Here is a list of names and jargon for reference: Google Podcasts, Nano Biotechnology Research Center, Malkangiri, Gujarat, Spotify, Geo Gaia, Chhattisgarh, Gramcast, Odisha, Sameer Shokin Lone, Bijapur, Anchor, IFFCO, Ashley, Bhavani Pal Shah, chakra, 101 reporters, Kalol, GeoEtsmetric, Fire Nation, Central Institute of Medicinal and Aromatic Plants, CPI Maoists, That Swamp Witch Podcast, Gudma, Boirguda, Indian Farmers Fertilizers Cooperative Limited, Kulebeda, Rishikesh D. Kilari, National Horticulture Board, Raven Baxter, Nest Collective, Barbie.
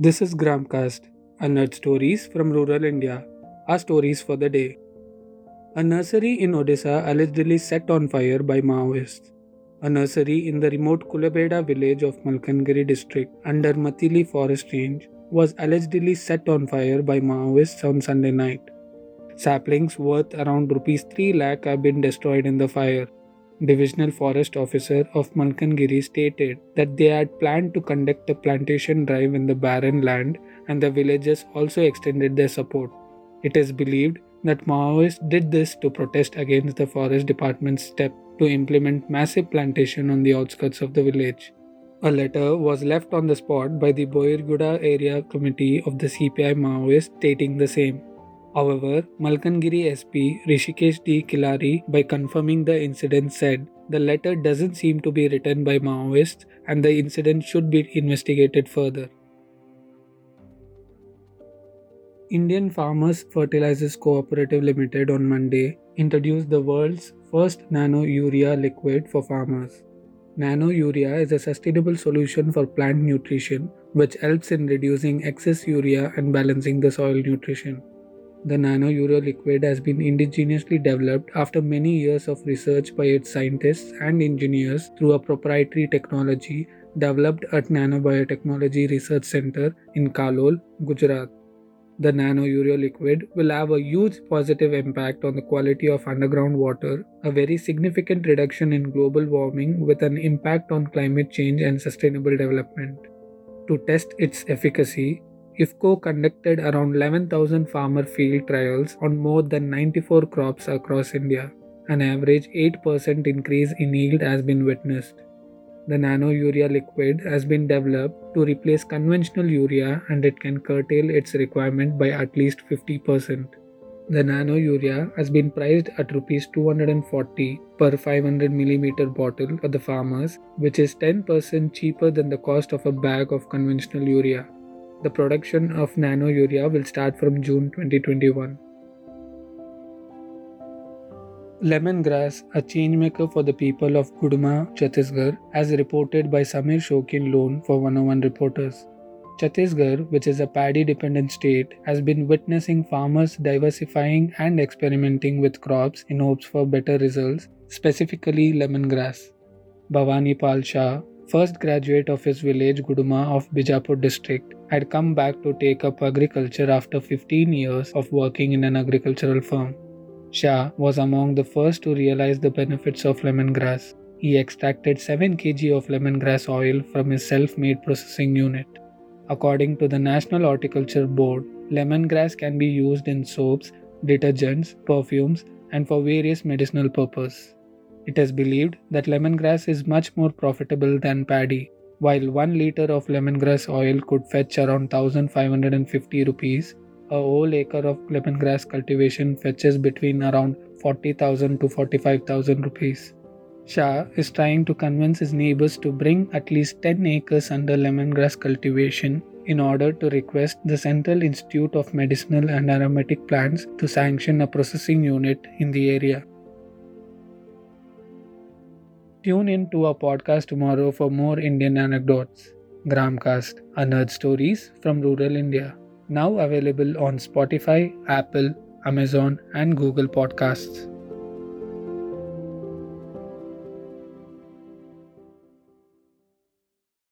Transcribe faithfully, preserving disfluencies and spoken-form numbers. This is Gramcast, Unearthed Stories from Rural India. Our stories for the day. A nursery in Odisha allegedly set on fire by Maoists. A nursery in the remote Kulebeda village of Malkangiri district under Matili forest range was allegedly set on fire by Maoists on Sunday night. Saplings worth around rupees three lakh have been destroyed in the fire. Divisional Forest Officer of Malkangiri stated that they had planned to conduct a plantation drive in the barren land, and the villagers also extended their support. It is believed that Maoists did this to protest against the Forest Department's step to implement massive plantation on the outskirts of the village. A letter was left on the spot by the Boirguda Area Committee of the C P I Maoists stating the same. However, Malkangiri S P Rishikesh D. Kilari, by confirming the incident, said the letter doesn't seem to be written by Maoists and the incident should be investigated further. Indian Farmers Fertilizers Cooperative Limited on Monday introduced the world's first nano urea liquid for farmers. Nano urea is a sustainable solution for plant nutrition which helps in reducing excess urea and balancing the soil nutrition. The Nano Urea liquid has been indigenously developed after many years of research by its scientists and engineers through a proprietary technology developed at Nano Biotechnology Research Center in Kalol, Gujarat. The Nano Urea liquid will have a huge positive impact on the quality of underground water, a very significant reduction in global warming with an impact on climate change and sustainable development. To test its efficacy, IFFCO conducted around eleven thousand farmer field trials on more than ninety-four crops across India. An average eight percent increase in yield has been witnessed. The Nano Urea liquid has been developed to replace conventional urea, and it can curtail its requirement by at least fifty percent. The Nano Urea has been priced at rupees two hundred forty per five hundred milliliter bottle for the farmers, which is ten percent cheaper than the cost of a bag of conventional urea. The production of Nano Urea will start from June twenty twenty-one. Lemongrass, a changemaker for the people of Gudma, Chhattisgarh, as reported by Sameer Shokin Lone for one oh one reporters. Chhattisgarh, which is a paddy-dependent state, has been witnessing farmers diversifying and experimenting with crops in hopes for better results, specifically lemongrass. Bhavani Pal Shah, first graduate of his village Gudma of Bijapur district, had come back to take up agriculture after fifteen years of working in an agricultural firm. Shah was among the first to realize the benefits of lemongrass. He extracted seven kilograms of lemongrass oil from his self-made processing unit. According to the National Horticulture Board, lemongrass can be used in soaps, detergents, perfumes, and for various medicinal purposes. It is believed that lemongrass is much more profitable than paddy. While one litre of lemongrass oil could fetch around one thousand five hundred fifty rupees, a whole acre of lemongrass cultivation fetches between around forty thousand to forty-five thousand rupees. Shah is trying to convince his neighbors to bring at least ten acres under lemongrass cultivation in order to request the Central Institute of Medicinal and Aromatic Plants to sanction a processing unit in the area. Tune in to our podcast tomorrow for more Indian anecdotes. Gramcast, Unearthed Stories from Rural India. Now available on Spotify, Apple, Amazon, and Google Podcasts.